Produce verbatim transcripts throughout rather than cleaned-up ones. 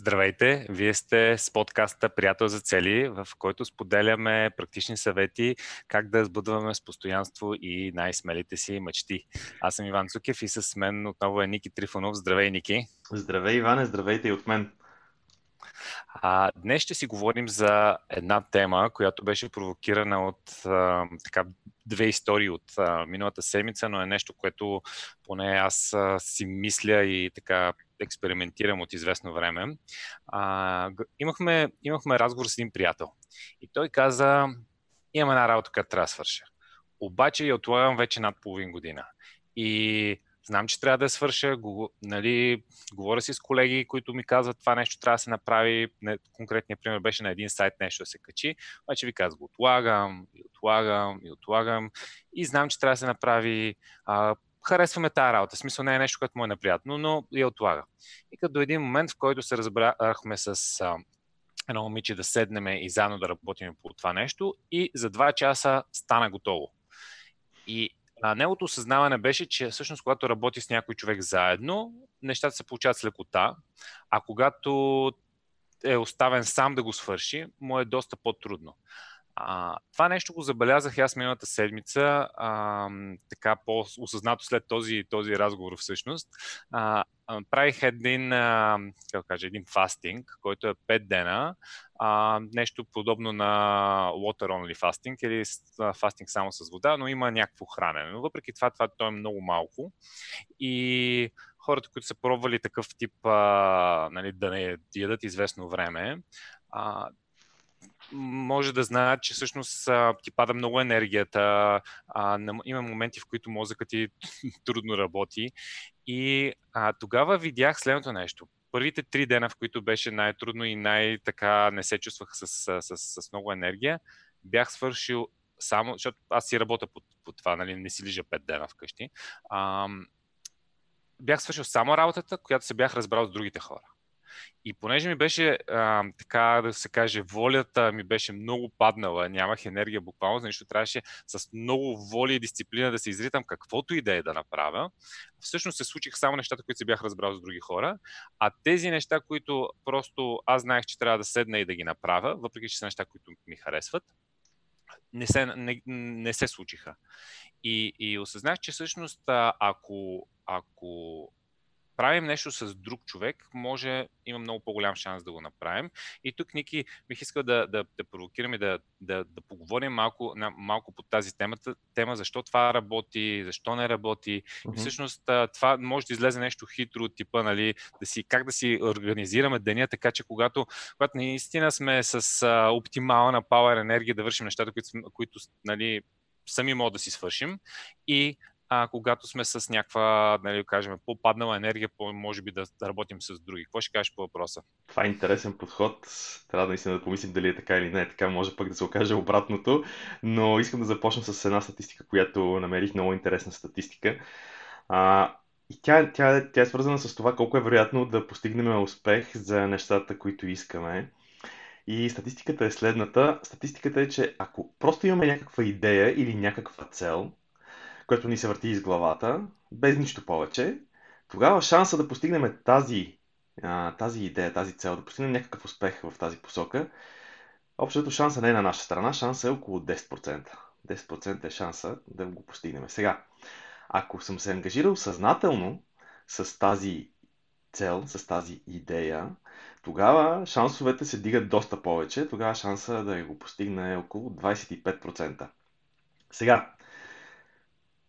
Здравейте! Вие сте с подкаста Приятел за цели, в който споделяме практични съвети как да сбъдваме с постоянство и най-смелите си мечти. Аз съм Иван Цукев и с мен отново е Ники Трифонов. Здравей, Ники! Здравей, Иване! Здравейте и от мен! А, днес ще си говорим за една тема, която беше провокирана от а, така, две истории от а, миналата седмица, но е нещо, което поне аз а, си мисля и така експериментирам от известно време. А, имахме, имахме разговор с един приятел и той каза: имам една работа, която трябва да свърша. Обаче я отлагам вече над половин година. И знам, че трябва да я свърша, го, нали, говоря си с колеги, които ми казват това нещо трябва да се направи. Конкретният пример беше на един сайт нещо да се качи, обаче ви казвам, го отлагам, и отлагам, и отлагам и знам, че трябва да се направи. А, харесваме тази работа, в смисъл не е нещо, което му е неприятно, но я отлага. И като до един момент, в който се разбрахме с а, едно момиче да седнем и заедно да работим по това нещо и за два часа стана готово. И А неговото осъзнаване беше, че всъщност когато работи с някой човек заедно, нещата се получават с лекота, а когато е оставен сам да го свърши, му е доста по-трудно. А, това нещо го забелязах аз миналата седмица, а, така по-осъзнато след този, този разговор всъщност. А, правих един, а, как кажа, един фастинг, който е пет дена, а, нещо подобно на water only fasting или фастинг само с вода, но има някакво хранене. Но въпреки това, това то е много малко и хората, които са пробвали такъв тип а, нали, да не ядат известно време, а, може да знаят, че всъщност ти пада много енергията, има моменти, в които мозъкът ти трудно работи и а, тогава видях следното нещо. Първите три дена, в които беше най-трудно и най-така не се чувствах с, с, с, с много енергия, бях свършил само, защото аз си работя по, по това, нали, не си лижа пет дена вкъщи, а, бях свършил само работата, която се бях разбрал с другите хора. И понеже ми беше, а, така да се каже, волята ми беше много паднала, нямах енергия буквално, защото трябваше с много воля и дисциплина да се изритам каквото и да е да направя. Всъщност се случих само нещата, които се бях разбрал с други хора, а тези неща, които просто аз знаех, че трябва да седна и да ги направя, въпреки че са неща, които ми харесват, не се, не, не се случиха. И, и осъзнах, че всъщност ако... ако правим нещо с друг човек, може, има много по-голям шанс да го направим. И тук, Ники, бих искал да, да, да провокираме, да, да, да поговорим малко, малко по тази темата, тема, защо това работи, защо не работи. Mm-hmm. И всъщност това може да излезе нещо хитро от типа, нали, да си, как да си организираме деня, така че когато, когато наистина сме с а, оптимална power енергия да вършим нещата, които, които нали, сами могат да си свършим и а когато сме с някаква, нали, кажем, по-паднала енергия, може би да работим с други. Какво ще кажеш по въпроса? Това е интересен подход. Трябва наистина да помислим дали е така или не. Така може пък да се окаже обратното. Но искам да започна с една статистика, която намерих, много интересна статистика. А, и тя, тя, тя е свързана с това колко е вероятно да постигнем успех за нещата, които искаме. И статистиката е следната. Статистиката е, че ако просто имаме някаква идея или някаква цел, което ни се върти из главата, без нищо повече, тогава шанса да постигнем тази, тази идея, тази цел, да постигнем някакъв успех в тази посока, общото шанса не е на наша страна, шанса е около десет процента. десет процента е шанса да го постигнем. Сега, ако съм се ангажирал съзнателно с тази цел, с тази идея, тогава шансовете се дигат доста повече, тогава шанса да го постигне е около двадесет и пет процента. Сега,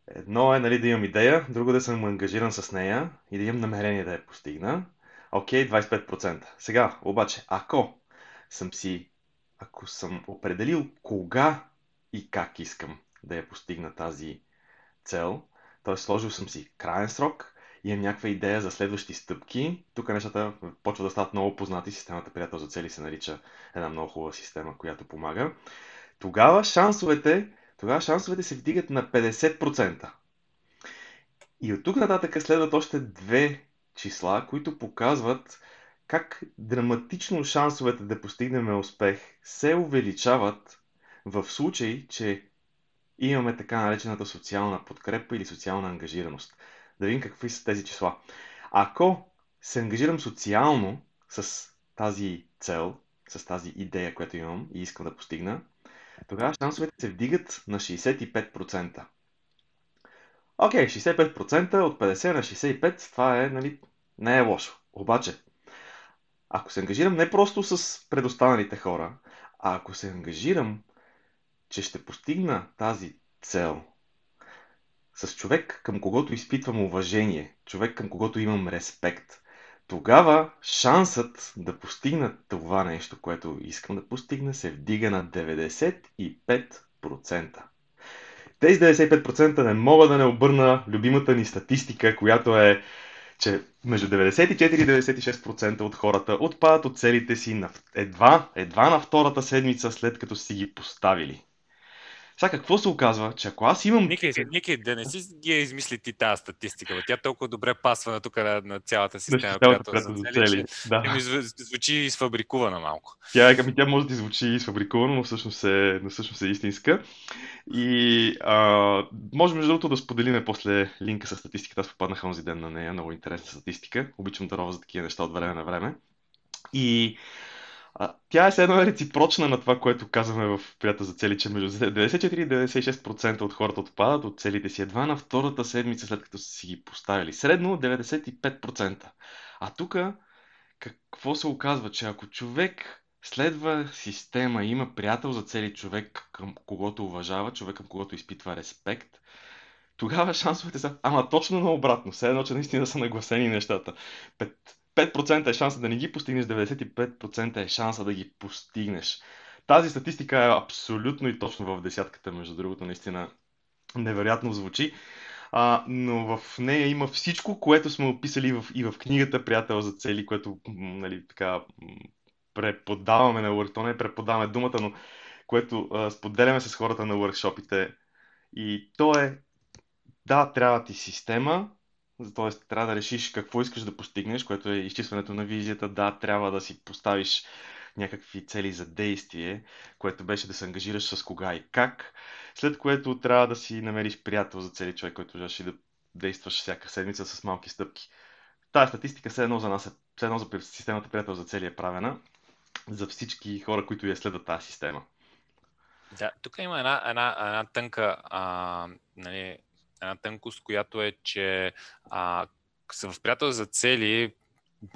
едно е, нали, да имам идея, друго да съм ангажиран с нея и да имам намерение да я постигна. Окей, okay, двадесет и пет процента. Сега, обаче, ако съм си, ако съм определил кога и как искам да я постигна тази цел, т.е. сложил съм си краен срок, имам някаква идея за следващи стъпки. Тук нещата почва да стават много познати. Системата Приятел за цели се нарича, една много хубава система, която помага. Тогава шансовете Тогава шансовете се вдигат на петдесет процента. И от тук нататък следват още две числа, които показват как драматично шансовете да постигнем успех се увеличават в случай, че имаме така наречената социална подкрепа или социална ангажираност. Да видим какви са тези числа. Ако се ангажирам социално с тази цел, с тази идея, която имам и искам да постигна, тогава шансовете се вдигат на шейсет и пет процента. Окей, okay, шейсет и пет процента от петдесет на шейсет и пет, това е, нали, не е лошо. Обаче, ако се ангажирам не просто с предостаналите хора, а ако се ангажирам, че ще постигна тази цел с човек, към когото изпитвам уважение, човек, към когото имам респект, тогава шансът да постигна това нещо, което искам да постигна, се вдига на деветдесет и пет процента. Тези деветдесет и пет процента не мога да не обърна любимата ни статистика, която е, че между деветдесет и четири и деветдесет и шест процента от хората отпадат от целите си на едва, едва на втората седмица, след като си ги поставили. Сега какво се оказва, че ако аз имам... Ники, Ники, да не си ги измисли ти тази статистика, бе. Тя толкова добре пасва тук на, на цялата система, която за цели, че да. Ми звучи изфабрикувана малко. Тя, тя може да ти звучи изфабрикована, но всъщност е, но всъщност е истинска. И а, може между другото да споделиме после линка с статистиката. Аз попаднах онзи ден на нея, много интересна статистика. Обичам да рова за такива неща от време на време. И... Тя е следно реципрочна на това, което казваме в Приятел за цели, че между деветдесет и четири и деветдесет и шест процента от хората отпадат от целите си едва на втората седмица, след като са си ги поставили. Средно деветдесет и пет процента. А тук какво се оказва, че ако човек следва система и има приятел за цели, човек към когото уважава, човек към когото изпитва респект, тогава шансовете са, ама точно наобратно, следно, че наистина са нагласени нещата. пет процента е шанса да не ги постигнеш, деветдесет и пет процента е шанса да ги постигнеш. Тази статистика е абсолютно и точно в десятката, между другото, наистина невероятно звучи, а, но в нея има всичко, което сме описали в, и в книгата Приятел за цели, което, нали, така, преподаваме на урок, то не преподаваме думата, но което а, споделяме с хората на уркшопите. И то е, да, трябва ти система, т.е. трябва да решиш какво искаш да постигнеш, което е изчистването на визията. Да, трябва да си поставиш някакви цели за действие, което беше да се ангажираш с кога и как, след което трябва да си намериш приятел за цели, човек, който желаеш да действаш всяка седмица с малки стъпки. Тая статистика все едно за нас е, все едно за системата приятел за цели е правена за всички хора, които я следват тази система. Да, тук има една, една, една тънка... А, нали... Една тънкост, която е, че а, в приятел за цели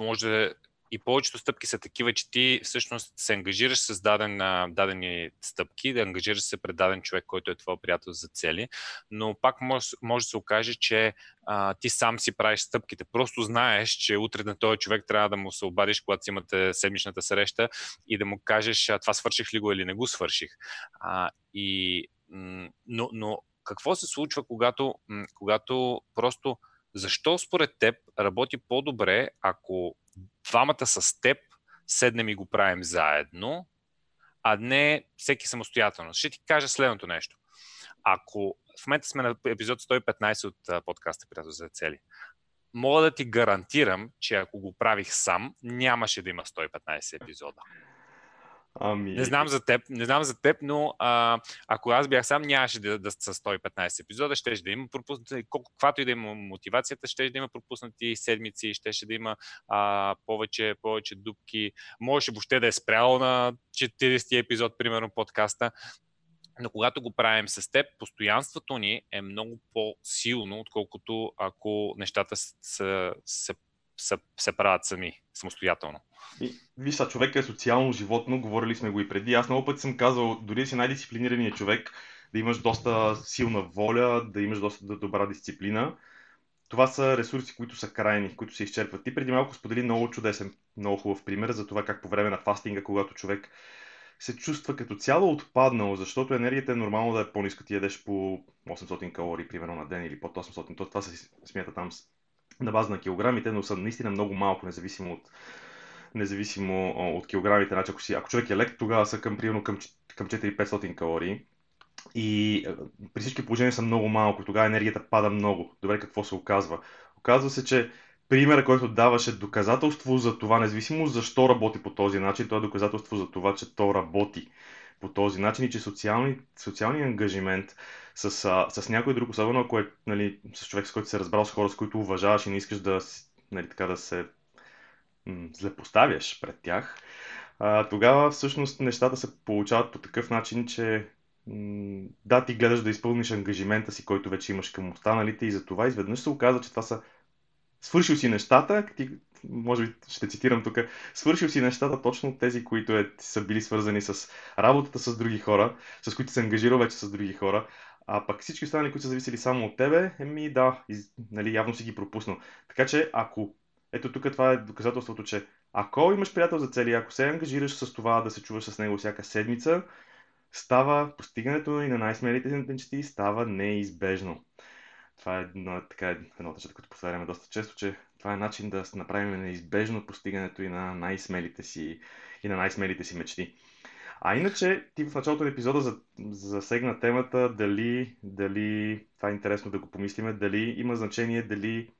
може и повечето стъпки са такива, че ти всъщност се ангажираш с даден, дадени стъпки, да ангажираш се пред даден човек, който е твой приятел за цели, но пак може, може да се окаже, че а, ти сам си правиш стъпките. Просто знаеш, че утре на този човек трябва да му се обадиш, когато си имате седмичната среща и да му кажеш това свърших ли го или не го свърших. А, и, но... но Какво се случва, когато, когато просто защо според теб работи по-добре, ако двамата с теб седнем и го правим заедно, а не всеки самостоятелно? Ще ти кажа следното нещо. Ако в момента сме на епизод сто и петнайсет от подкаста Приятел за цели, мога да ти гарантирам, че ако го правих сам, нямаше да има сто и петнайсет епизода. Ами... Не знам за теб, не знам за теб, но а, ако аз бях сам, нямаше да, да са сто и петнайсет епизода, щеше да има пропуснати, каквато и да има мотивацията, щеше да има пропуснати седмици, щеше да има а, повече, повече дупки, можеше въобще да е спрял на четирийсети епизод, примерно подкаста. Но когато го правим с теб, постоянството ни е много по-силно, отколкото ако нещата са се Се, се правят сами, самостоятелно. Виж, а човек е социално животно, говорили сме го и преди. Аз много пъти съм казал, дори да си най-дисциплинираният човек, да имаш доста силна воля, да имаш доста добра дисциплина. Това са ресурси, които са крайни, които се изчерпват. Ти преди малко сподели много чудесен, много хубав пример за това как по време на фастинга, когато човек се чувства като цяло отпаднал, защото енергията е нормално да е по-ниска, ти ядеш по осемстотин калории, примерно на ден или под осемстотин, то това се смята там на база на килограмите, но са наистина много малко, независимо от, независимо от килограмите. Значи, ако, си, ако човек е лек, тогава са към, примерно, към, към четири-петстотин калории и при всички положения са много малко, тогава енергията пада много. Добре, какво се оказва? Оказва се, че примерът, който даваше доказателство за това, независимо защо работи по този начин, то е доказателство за това, че то работи по този начин и че социални, социалният ангажимент с, с някой друг, особено ако е, нали, с човек, с който се разбрал, с хора, с които уважаваш и не искаш да, нали, така, да се м- злепоставяш пред тях, а, тогава всъщност нещата се получават по такъв начин, че м- да, ти гледаш да изпълниш ангажимента си, който вече имаш към останалите, и затова изведнъж се оказва, че това са свършил си нещата, ти, може би ще цитирам тук, свършил си нещата точно тези, които е, са били свързани с работата с други хора, с които се ангажирал вече с други хора, а пък всички останали, които са зависели само от тебе, еми да, из, нали, явно си ги пропуснал. Така че ако, ето тук това е доказателството, че ако имаш приятел за цели, ако се ангажираш с това да се чуваш с него всяка седмица, става постигането и на най-смелите си мечти става неизбежно. Това е едно, така, едно тъчето, като повтаряме доста често, че това е начин да направим неизбежно постигането и на най-смелите си, и на най-смелите си мечти. А иначе, ти в началото на епизода засегна темата дали, дали, това е интересно да го помислиме, дали има значение, дали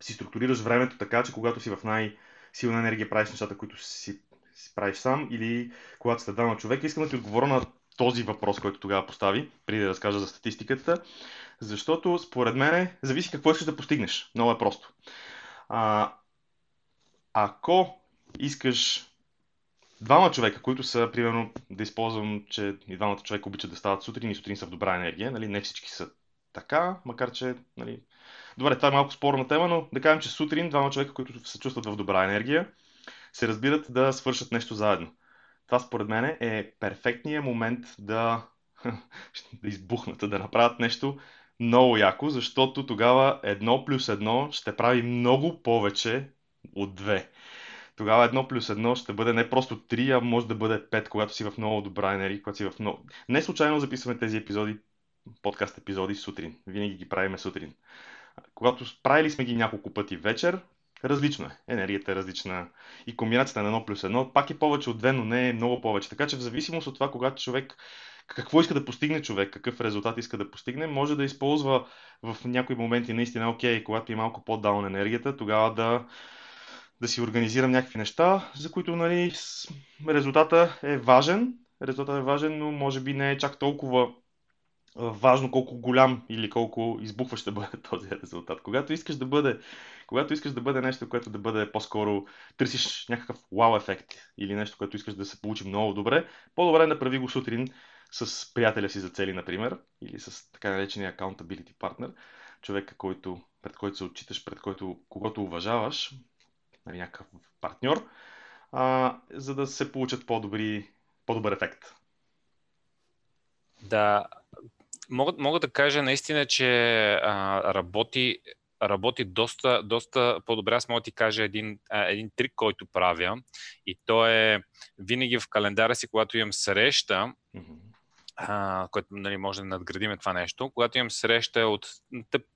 си структурираш времето така, че когато си в най-силна енергия правиш нещата, които си, си правиш сам, или когато се дава на човек. Искам да ти отговоря на този въпрос, който тогава постави, преди да разкажа за статистиката, защото според мен зависи какво искаш да постигнеш. Много е просто. А, ако искаш двама човека, които са, примерно, да използвам, че и двамата човека обичат да стават сутрин и сутрин са в добра енергия, нали? Не всички са така, макар че, нали... Добре, това е малко спорна тема, но да кажем, че сутрин двама човека, които се чувстват в добра енергия, се разбират да свършат нещо заедно. Това според мен е перфектният момент да, да избухнат, да направят нещо много яко, защото тогава едно плюс едно ще прави много повече от две. Тогава едно плюс едно ще бъде не просто три, а може да бъде пет, когато си в много добра енергия, когато си в много... Не случайно записваме тези епизоди, подкаст епизоди сутрин. Винаги ги правиме сутрин. Когато правили сме ги няколко пъти вечер, различно е. Енергията е различна. И комбинацията на едно плюс едно пак е повече от две, но не е много повече. Така че в зависимост от това, когато човек, какво иска да постигне човек, какъв резултат иска да постигне, може да използва в някои моменти наистина, окей, когато е малко по-даун енергията, тогава да, да си организирам някакви неща, за които, нали, резултата е важен. Резултата е важен, но може би не е чак толкова важно колко голям или колко избухващ ще бъде този резултат. Когато искаш да бъде, когато искаш да бъде нещо, което да бъде по-скоро, търсиш някакъв вау ефект или нещо, което искаш да се получи много добре, по-добре да прави го сутрин с приятеля си за цели, например, или с така наречения accountability partner, човека, който, пред който се отчиташ, пред който, когато уважаваш, нали, някакъв партньор, а, за да се получат по-добри, по-добър ефект. Да, мога, мога да кажа наистина, че а, работи, работи доста, доста по-добре. Аз мога да ти кажа един, а, един трик, който правя, и то е винаги в календара си, когато имам среща, mm-hmm. а, което, нали, може да надградим това нещо, когато имам среща от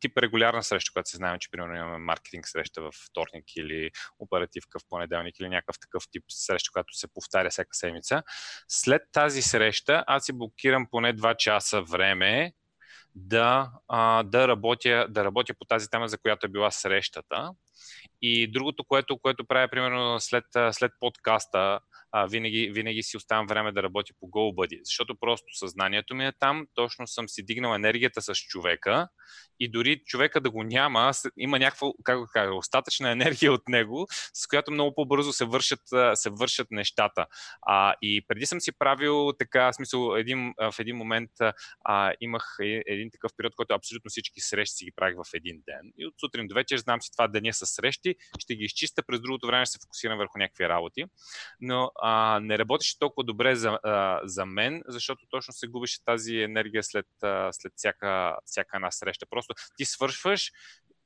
тип регулярна среща, когато се знаем, че примерно имаме маркетинг среща във вторник или оперативка в понеделник или някакъв такъв тип среща, която се повтаря всяка седмица, след тази среща аз си блокирам поне два часа време да, а, да, работя, да работя по тази тема, за която е била срещата. И другото, което, което правя, примерно след, след подкаста, а, винаги, винаги си оставам време да работя по GoalBuddy, защото просто съзнанието ми е там, точно съм си дигнал енергията с човека и дори човека да го няма, има някаква, как го кажа, остатъчна енергия от него, с която много по-бързо се вършат, се вършат нещата. А, и преди съм си правил така, в смисъл, един, в един момент а, имах един такъв период, който абсолютно всички срещи си ги правих в един ден. И от сутрин до вечер знам си това деня с срещи, ще ги изчиста, през другото време ще се фокусирам върху някакви работи. Но а, не работеше толкова добре за, а, за мен, защото точно се губеше тази енергия след, а, след всяка, всяка една среща. Просто ти свършваш,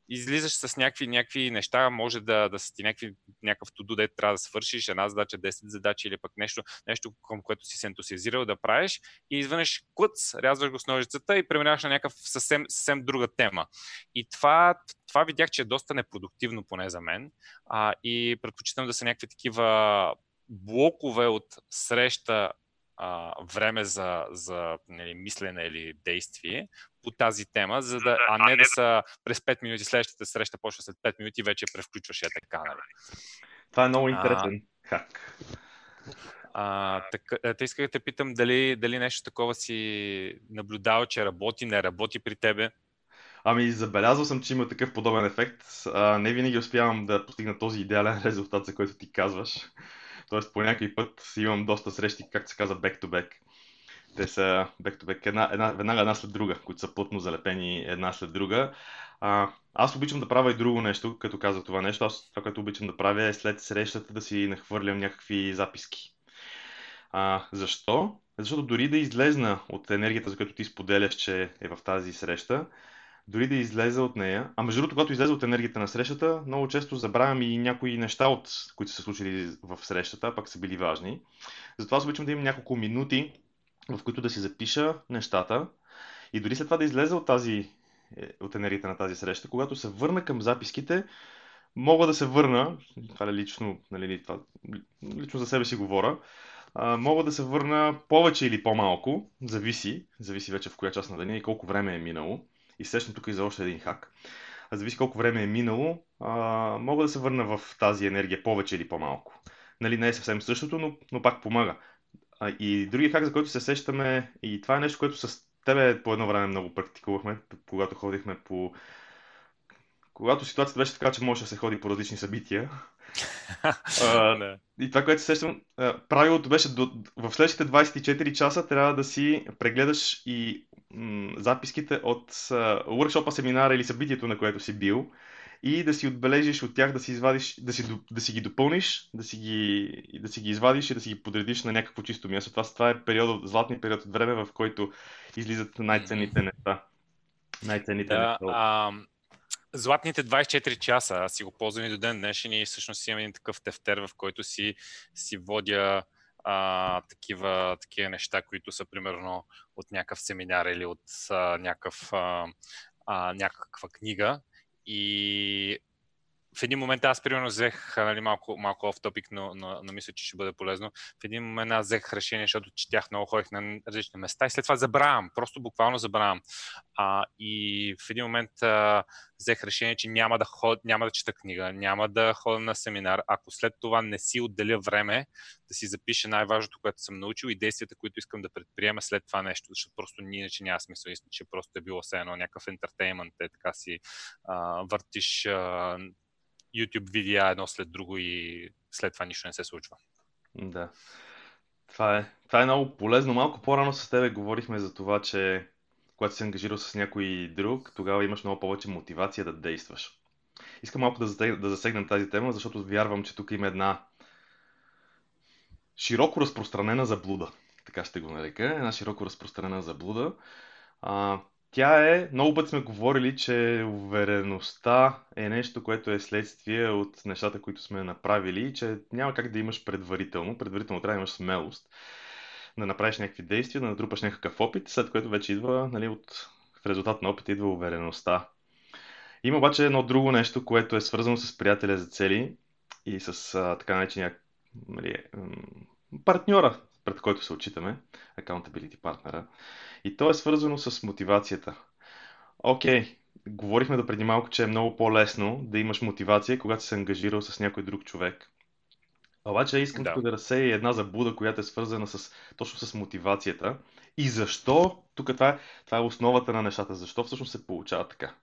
излизаш с някакви, някакви неща, може да, да са ти някакви, някакъв туду, дето трябва да свършиш, една задача, десет задачи или пък нещо, нещо, към което си се ентусиазирал да правиш, и изведнъж клъц, рязваш го с ножицата и преминаваш на някакъв съвсем, съвсем друга тема. И това, това видях, че е доста непродуктивно, поне за мен, а, и предпочитам да са някакви такива блокове от среща, а, време за, за нали, мислене или действие по тази тема, за да, а не да са през пет минути, следващата среща почва след пет минути и вече превключваш я така. Нали. Това е много интересен хак. Те исках да те питам дали, дали нещо такова си наблюдава, че работи, не работи при тебе. Ами, забелязал съм, че има такъв подобен ефект. А, не винаги успявам да постигна този идеален резултат, за който ти казваш. Тоест, по някой път имам доста срещи, както се казва, back-to-back. Те са back-to-back, една, една, веднага една след друга, които са плътно залепени една след друга. А, аз обичам да правя и друго нещо, като казах това нещо. Аз това, което обичам да правя е след срещата да си нахвърлям някакви записки. А, защо? Защото дори да излезна от енергията, за която ти споделяш, че е в тази среща, дори да излезе от нея, а между другото, когато излезе от енергията на срещата, много често забравям и някои неща, от които са случили в срещата, пак са били важни. Затова аз обичам да имам няколко минути, в които да си запиша нещата и дори след това да излезе от, тази, от енергията на тази среща, когато се върна към записките, мога да се върна, това е лично, нали, това, лично за себе си говоря, а, мога да се върна повече или по-малко, зависи, зависи вече в коя част на деня и колко време е минало. И сещам тук и за още един хак. А зависи колко време е минало, а, мога да се върна в тази енергия повече или по-малко. Нали, не е съвсем същото, но, но пак помага. А, и другия хак, за който се сещаме, и това е нещо, което с тебе по едно време много практикувахме, когато ходихме по... Когато ситуацията беше така, че можеше да се ходи по различни събития. а, и това, което се сещам, правилото беше до... в следващите двадесет и четири часа трябва да си прегледаш и м- записките от workshop-а, семинара или събитието, на което си бил, и да си отбележиш от тях, да си извадиш, да си, да си ги допълниш, да си ги, да си ги извадиш и да си ги подредиш на някакво чисто място. Това, това е период, златния период от време, в който излизат най-ценните неща. Най-ценните да, неща. А... Златните двадесет и четири часа, аз си го ползвам и до ден днешен и всъщност имам един такъв тефтер, в който си, си водя а, такива, такива неща, които са примерно от някакъв семинар или от а, някакъв, а, а, някаква книга. И в един момент аз примерно взех, нали, малко, малко off-topic, но, но, но мисля, че ще бъде полезно. В един момент аз взех решение, защото четях много, ходих на различни места и след това забравям, просто буквално забравям. А, и в един момент а, взех решение, че няма да, ход, няма да чета книга, няма да ходя на семинар, ако след това не си отделя време да си запиша най-важното, което съм научил и действията, които искам да предприема след това нещо, защото просто иначе няма смисъл, истина, че просто е било все едно някакъв ентертеймент, е така си а, въртиш а, YouTube видеа едно след друго и след това нищо не се случва. Да. Това е, това е много полезно. Малко по-рано с тебе говорихме за това, че когато си ангажирал с някой друг, тогава имаш много повече мотивация да действаш. Искам малко да, да засегнем тази тема, защото вярвам, че тук има една широко разпространена заблуда. Така ще го нарека. Една широко разпространена заблуда. А, Тя е, много път сме говорили, че увереността е нещо, което е следствие от нещата, които сме направили, че няма как да имаш предварително. Предварително трябва да имаш смелост да направиш някакви действия, да натрупаш някакъв опит, след което вече идва, нали, от в резултат на опита идва увереността. Има обаче едно друго нещо, което е свързано с приятеля за цели и с а, така наречения партньора, пред който се отчитаме, accountability partner-а, и то е свързано с мотивацията. Окей, okay, говорихме да преди малко, че е много по-лесно да имаш мотивация, когато си се ангажирал с някой друг човек. Обаче искам да, да разсея една заблуда, която е свързана с, точно с мотивацията. И защо? Тук това е, това е основата на нещата. Защо всъщност се получава така?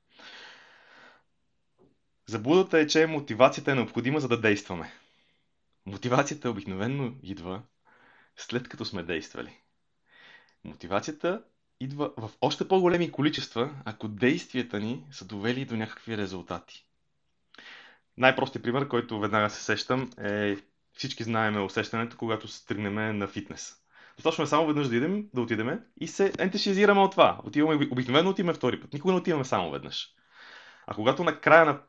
Заблудата е, че мотивацията е необходима, за да действаме. Мотивацията обикновено идва след като сме действали. Мотивацията идва в още по-големи количества, ако действията ни са довели до някакви резултати. Най-простият пример, който веднага се сещам, е всички знаем усещането, когато се тръгнем на фитнес. Достатъчно е само веднъж да идем, да отидем и се ентусиазираме от това. Отиваме, обикновено отиваме втори път, никога не отиваме само веднъж. А когато на края на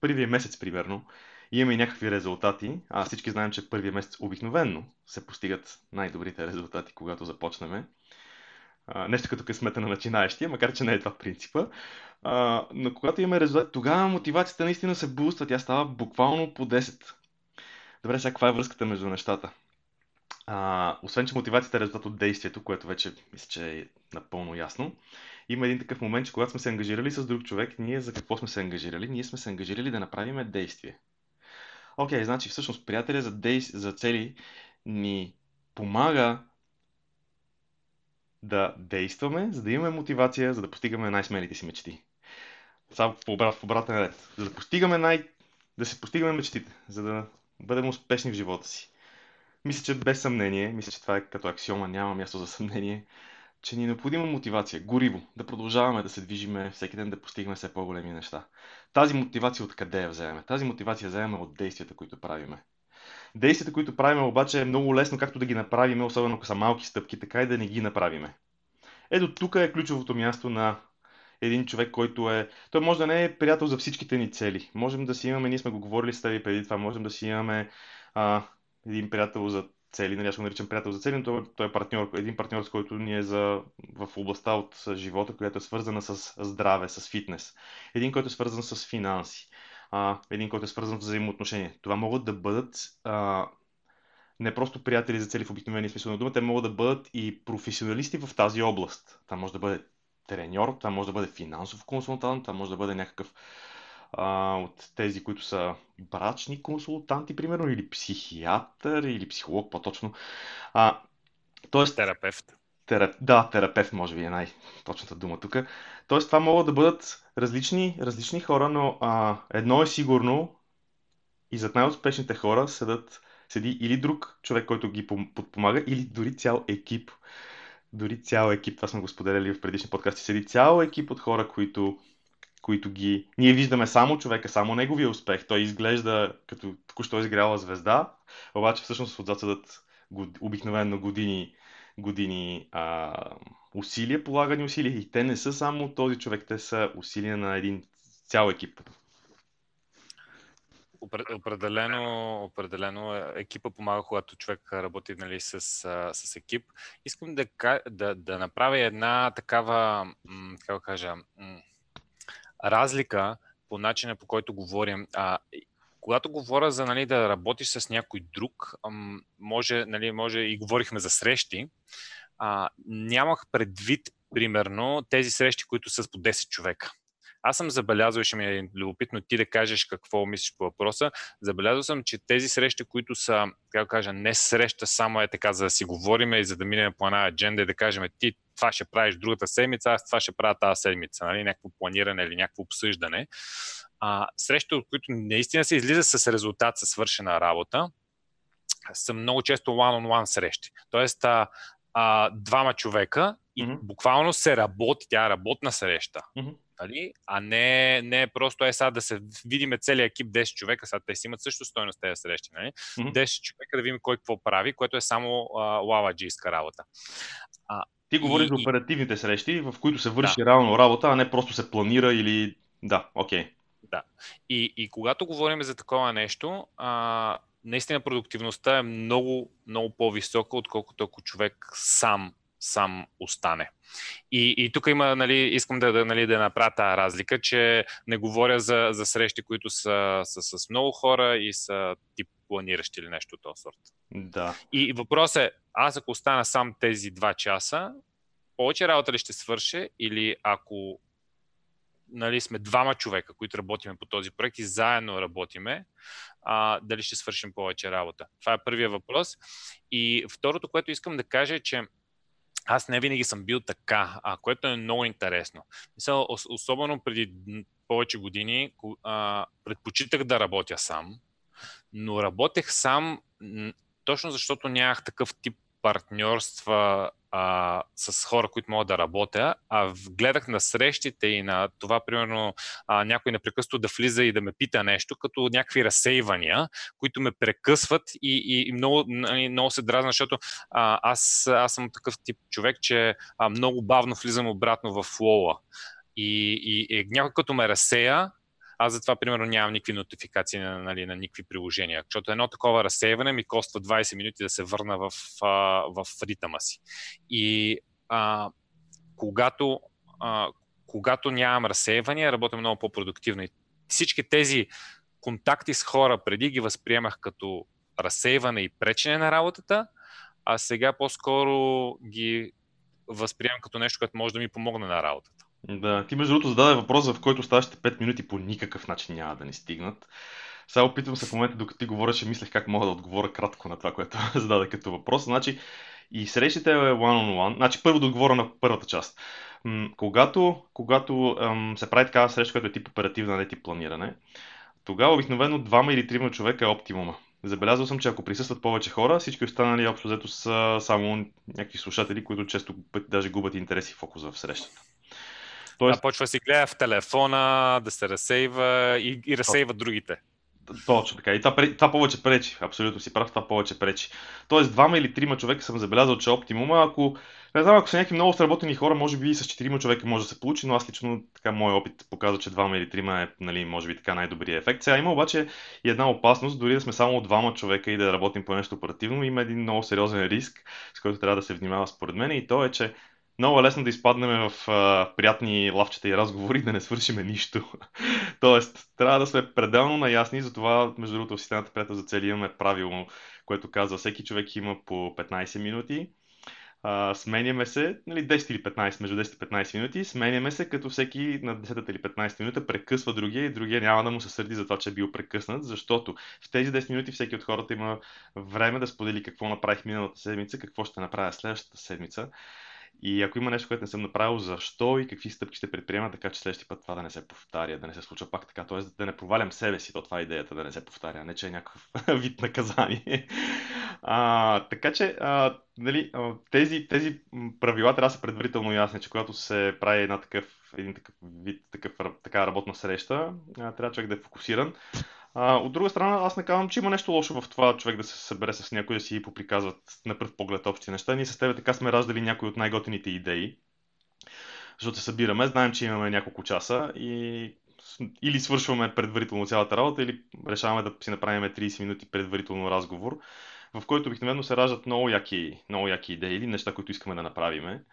първия месец, примерно, имаме и някакви резултати, а всички знаем, че първия месец обикновенно се постигат най-добрите резултати, когато започнем. Нещо като късмета на начинаещия, макар че не е това принципа. А, но когато имаме резултати, тогава мотивацията наистина се буства, тя става буквално по десет. Добре, сега каква е връзката между нещата? А, освен, че мотивацията е резултат от действието, което вече мисля, че е напълно ясно, има един такъв момент, че когато сме се ангажирали с друг човек, ние за какво сме се ангажирали? Ние сме се ангажирали да направим действие. Окей, okay, значи всъщност приятеля за, дейс... за цели ни помага да действаме, за да имаме мотивация, за да постигаме най-смелите си мечти. Само по обрат, в обратен ред. За да постигаме най... да се постигаме мечтите, за да бъдем успешни в живота си. Мисля, че без съмнение, мисля, че това е като аксиома, няма място за съмнение, че ни е необходима мотивация, гориво, да продължаваме да се движиме всеки ден, да постигаме все по-големи неща. Тази мотивация откъде я вземем? Тази мотивация вземем от действията, които правиме. Действията, които правим, обаче е много лесно както да ги направим, особено ако са малки стъпки, така и да не ги направиме. Ето тук е ключовото място на един човек, който е... Той може да не е приятел за всичките ни цели. Можем да си имаме, ние сме го говорили с теб преди това, можем да си имаме а, един приятел за цели, нали аз го наричам приятел за цели, но той, той е партньор, един партньор, с който ни е за, в областта от живота, която е свързана с здраве, с фитнес. Един, който е свързан с финанси. А, един, който е свързан с взаимоотношения. Това могат да бъдат а, не просто приятели за цели в обикновения смисъл на думата, те могат да бъдат и професионалисти в тази област. Това може да бъде треньор, това може да бъде финансов консултант, това може да бъде някакъв а, от тези, които са брачни консултанти, примерно, или психиатър, или психолог, по-точно. А, тоест... Терапевт. Терап... Да, терапевт може би е най-точната дума тук. Тоест това могат да бъдат различни, различни хора, но а, едно е сигурно и зад най-успешните хора седат, седи или друг човек, който ги подпомага, или дори цял екип. Дори цял екип, това сме го споделяли в предишни подкасти, седи цял екип от хора, които, които ги... Ние виждаме само човека, само неговия успех. Той изглежда като току-що изгряла звезда, обаче всъщност отзад седат год... обикновено години години а, усилия, полагани усилия и те не са само този човек, те са усилия на един цял екип. Определено, определено екипа помага, когато човек работи нали, с, с екип. Искам да, да, да направя една такава, как да кажа, разлика по начина по който говорим. А, Когато говоря за нали, да работиш с някой друг, може, нали, може и говорихме за срещи, а, нямах предвид, примерно, тези срещи, които са по десет човека. Аз съм забелязал, ще ми е любопитно ти да кажеш какво мислиш по въпроса, забелязал съм, че тези срещи, които са, как кажа, не среща, само е така, за да си говорим и за да минем по една адженда и да кажем ти това ще правиш другата седмица, аз това ще правя тази седмица, нали, някакво планиране или някакво обсъждане. А, срещи, от които наистина се излиза с резултат, със свършена работа, са много често one-on-one срещи. Тоест, а, а, двама човека и mm-hmm. буквално се работи, тя е работна среща. Mm-hmm. Нали? А не, не просто е сега да се видиме целият екип десет човека, сега те си имат също стойност тези срещи. Нали? Mm-hmm. десет човека да видим кой какво прави, което е само а, лаваджийска работа. А, Ти говориш и, за оперативните срещи, в които се върши да. реално работа, а не просто се планира или... Да, окей. Okay. Да. И, и когато говорим за такова нещо, а, наистина продуктивността е много, много по-висока, отколкото ако човек сам, сам остане. И, и тук има, нали, искам да, да, нали, да направя тази разлика, че не говоря за, за срещи, които са, са с много хора и са тип планиращи или нещо от този сорт. Да. И въпрос е, аз ако остана сам тези два часа, повече работа ли ще свърши или ако нали, сме двама човека, които работиме по този проект и заедно работиме, а, дали ще свършим повече работа. Това е първия въпрос. И второто, което искам да кажа е, че аз не винаги съм бил така, а, което е много интересно. Мисля, особено преди повече години а, предпочитах да работя сам, но работех сам точно защото нямах такъв тип партньорства а, с хора, които могат да работя, а гледах на срещите и на това, примерно, а, някой непрекъснато да влиза и да ме пита нещо, като някакви разсейвания, които ме прекъсват и, и, и много, много се дразна, защото а, аз, аз съм такъв тип човек, че а, много бавно влизам обратно в флоуа. И, и, и някой като ме разсея, аз затова, примерно, нямам никакви нотификации на, нали, на никакви приложения, защото едно такова разсейване ми коства двайсет минути да се върна в, в ритъма си. И а, когато, а, когато нямам разсейвания, работя много по-продуктивно. И всички тези контакти с хора преди ги възприемах като разсейване и пречене на работата, а сега по-скоро ги възприемам като нещо, което може да ми помогне на работата. Да, ти между другото зададе въпрос, в който оставащите пет минути по никакъв начин няма да ни стигнат. Сега опитвам се в момента, докато ти говориш, че мислех как мога да отговоря кратко на това, което зададе като въпрос. Значи и срещите е one-on-one. Значи първо да отговоря на първата част. М- когато когато ам, се прави такава среща, която е тип оперативна, не тип планиране, тогава обикновено двама или трима човека е оптимума. Забелязал съм, че ако присъстват повече хора, всички останали общо взето са само някакви слушатели, които често пъти даже губят интерес и фокус в срещата. Тоест... А почва си гледа в телефона, да се разсейва и, и разсейва Точно. другите. Точно така. И това, това повече пречи. Абсолютно си прав, това повече пречи. Тоест двама или трима човека съм забелязал, че оптимума, ако не знам, ако са някакви много сработени хора, може би и с четирима човека може да се получи, но аз лично така моят опит показва, че двама или трима е, нали, може би така най-добрият ефект. Сега има обаче и една опасност, дори да сме само двама човека и да работим по нещо оперативно, има един много сериозен риск, с който трябва да се внимава според мен, и то е, че много е лесно да изпаднем в а, приятни лавчета и разговори, да не свършиме нищо. Тоест, трябва да сме пределно наясни, затова, между другото, в системата Приятел за цели имаме правило, което казва, всеки човек има по петнайсет минути. Uh, сменяме се, нали, десет или петнайсет, между десет и петнайсет минути, сменяме се, като всеки на десет или петнайсет минута прекъсва другия и другия няма да му се сърди за това, че е бил прекъснат, защото в тези десет минути всеки от хората има време да сподели какво направих миналата седмица, какво ще направя следващата седмица и ако има нещо, което не съм направил, защо и какви стъпки ще предприема, така че следващия път това да не се повтаря, да не се случва пак така, т.е. да не провалям себе си, то това е идеята, да не се повтаря, не че е някакъв вид наказание. А, така че а, дали, тези, тези правила трябва да са предварително ясни, че когато се прави една такъв, един такъв вид, такъв, така работна среща, трябва човек да е фокусиран. А, от друга страна, аз не казвам, че има нещо лошо в това човек да се събере с някой да си поприказват на пръв поглед общи неща. Ние с тебе така сме раждали някои от най-готените идеи, защото се събираме, знаем, че имаме няколко часа и или свършваме предварително цялата работа, или решаваме да си направим трийсет минути предварително разговор, в който обикновено се раждат много яки, много яки идеи или неща, които искаме да направиме.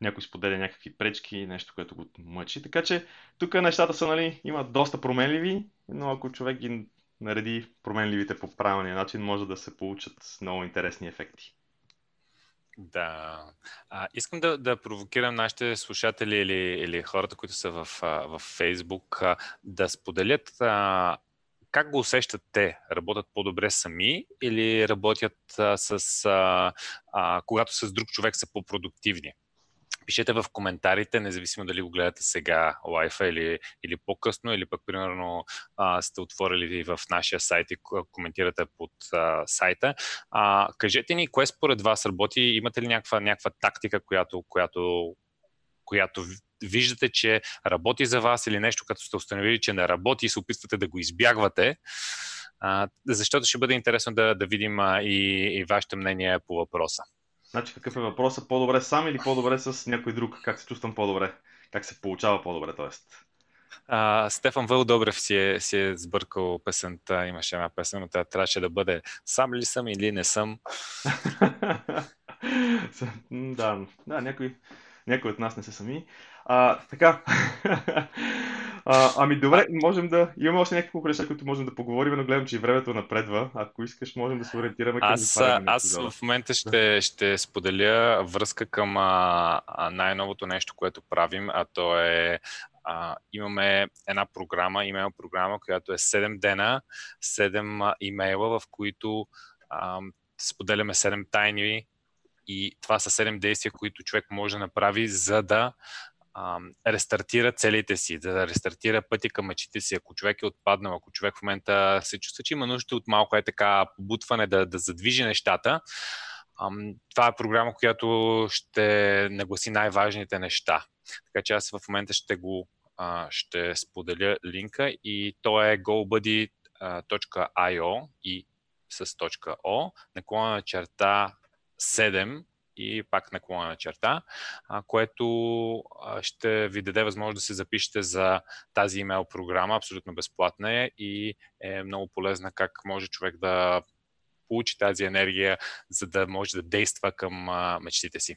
Някой споделя някакви пречки, нещо, което го мъчи. Така че тук нещата са, нали, имат доста променливи, но ако човек ги нареди променливите по правилния начин, може да се получат много интересни ефекти. Да. А, искам да, да провокирам нашите слушатели или, или хората, които са в, в Facebook, да споделят а, как го усещат те. Работят по-добре сами или работят а, с а, а, когато с друг човек са по-продуктивни? Пишете в коментарите, независимо дали го гледате сега лайфа или, или по-късно, или пък, примерно, а, сте отворили в нашия сайт и коментирате под а, сайта. А, кажете ни, кое според вас работи? Имате ли някаква, някаква тактика, която, която, която виждате, че работи за вас или нещо, като сте установили, че не работи и се опитвате да го избягвате? А, защото ще бъде интересно да, да видим а, и, и вашето мнение по въпроса. Значи какъв е въпросът? По-добре сам или по-добре с някой друг? Как се чувствам по-добре? Как се получава по-добре, т.е.? Uh, Стефан Вълдобрев си е, си е сбъркал песента, имаше една песен, но тя трябваше да бъде сам ли съм или не съм? да, да някой, някой от нас не са сами. А, така, а, ами добре, можем да имаме още някакви неща, които можем да поговорим, но гледам, че и времето напредва. Ако искаш, можем да се ориентираме към това. Аз да. в момента ще, ще споделя връзка към а, най-новото нещо, което правим, а то е а, имаме една програма, имейл програма, която е седем дена, седем имейла, в които а, споделяме седем тайни и това са седем действия, които човек може да направи, за да рестартира целите си, да рестартира пътя към мечтите си. Ако човек е отпаднал, ако човек в момента се чувства, че има нужда от малко е така побутване да, да задвижи нещата, това е програма, която ще нагласи най-важните неща. Така че аз в момента ще го ще споделя линка и то е goalbuddy точка ай о и с точка О, наклонена черта седем и пак наклонена черта, което ще ви даде възможност да се запишете за тази имейл програма, абсолютно безплатна е и е много полезна как може човек да получи тази енергия, за да може да действа към мечтите си.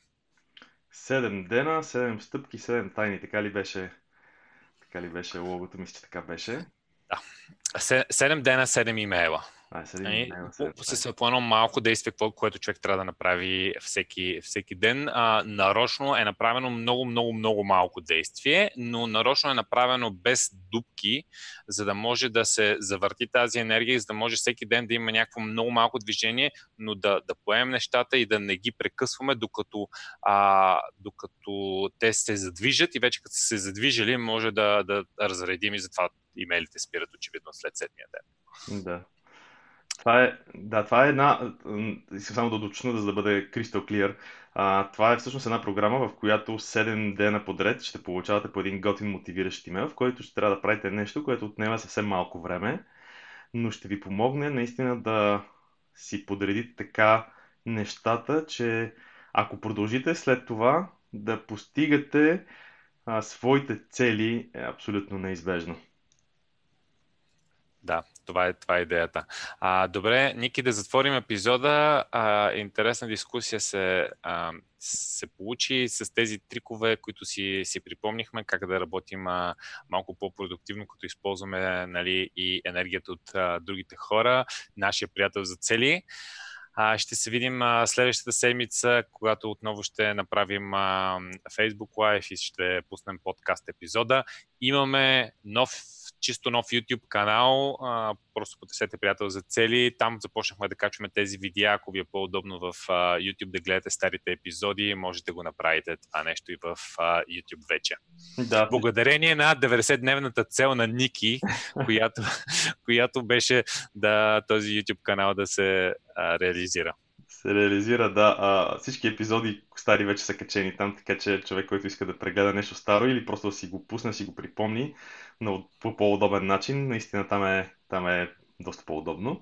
седем дена, седем стъпки, седем тайни, така ли беше? Така ли беше логото, мисля, че така беше? Да. седем дена, седем имейла. А, ами, с по едно малко действие, което човек трябва да направи всеки, всеки ден. А, нарочно е направено много, много, много малко действие, но нарочно е направено без дупки, за да може да се завърти тази енергия, за да може всеки ден да има някакво много малко движение, но да, да поемем нещата и да не ги прекъсваме, докато, а, докато те се задвижат и вече като се задвижили, може да, да разредим и затова имейлите спират очевидно след седмия ден. Да. Това е, да, това е една, искам само да уточня, за да бъде crystal clear, а, това е всъщност една програма, в която седем дена подред ще получавате по един готин мотивиращ имейл, в който ще трябва да правите нещо, което отнема съвсем малко време, но ще ви помогне наистина да си подредите така нещата, че ако продължите след това да постигате а, своите цели е абсолютно неизбежно. Да, това е, това е идеята. А, добре, Ники, да затворим епизода. А, интересна дискусия се, а, се получи с тези трикове, които си, си припомнихме, как да работим а, малко по-продуктивно, като използваме, нали, и енергията от а, другите хора, нашия приятел за цели. А, ще се видим а, следващата седмица, когато отново ще направим а, Facebook Live и ще пуснем подкаст епизода. Имаме нов чисто нов YouTube канал, а, просто потърсете приятел за цели. Там започнахме да качваме тези видеа, ако ви е по-удобно в а, YouTube да гледате старите епизоди, можете да го направите това нещо и в а, YouTube вече. Да. Благодарение на деветдесетдневната цел на Ники, която, която беше да този YouTube канал да се а, реализира. Се реализира, да. А, всички епизоди стари вече са качени там, така че човек, който иска да прегледа нещо старо или просто да си го пусне, си го припомни, но по по-удобен начин, наистина там е, там е доста по-удобно.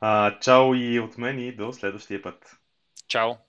А, чао и от мен и до следващия път. Чао!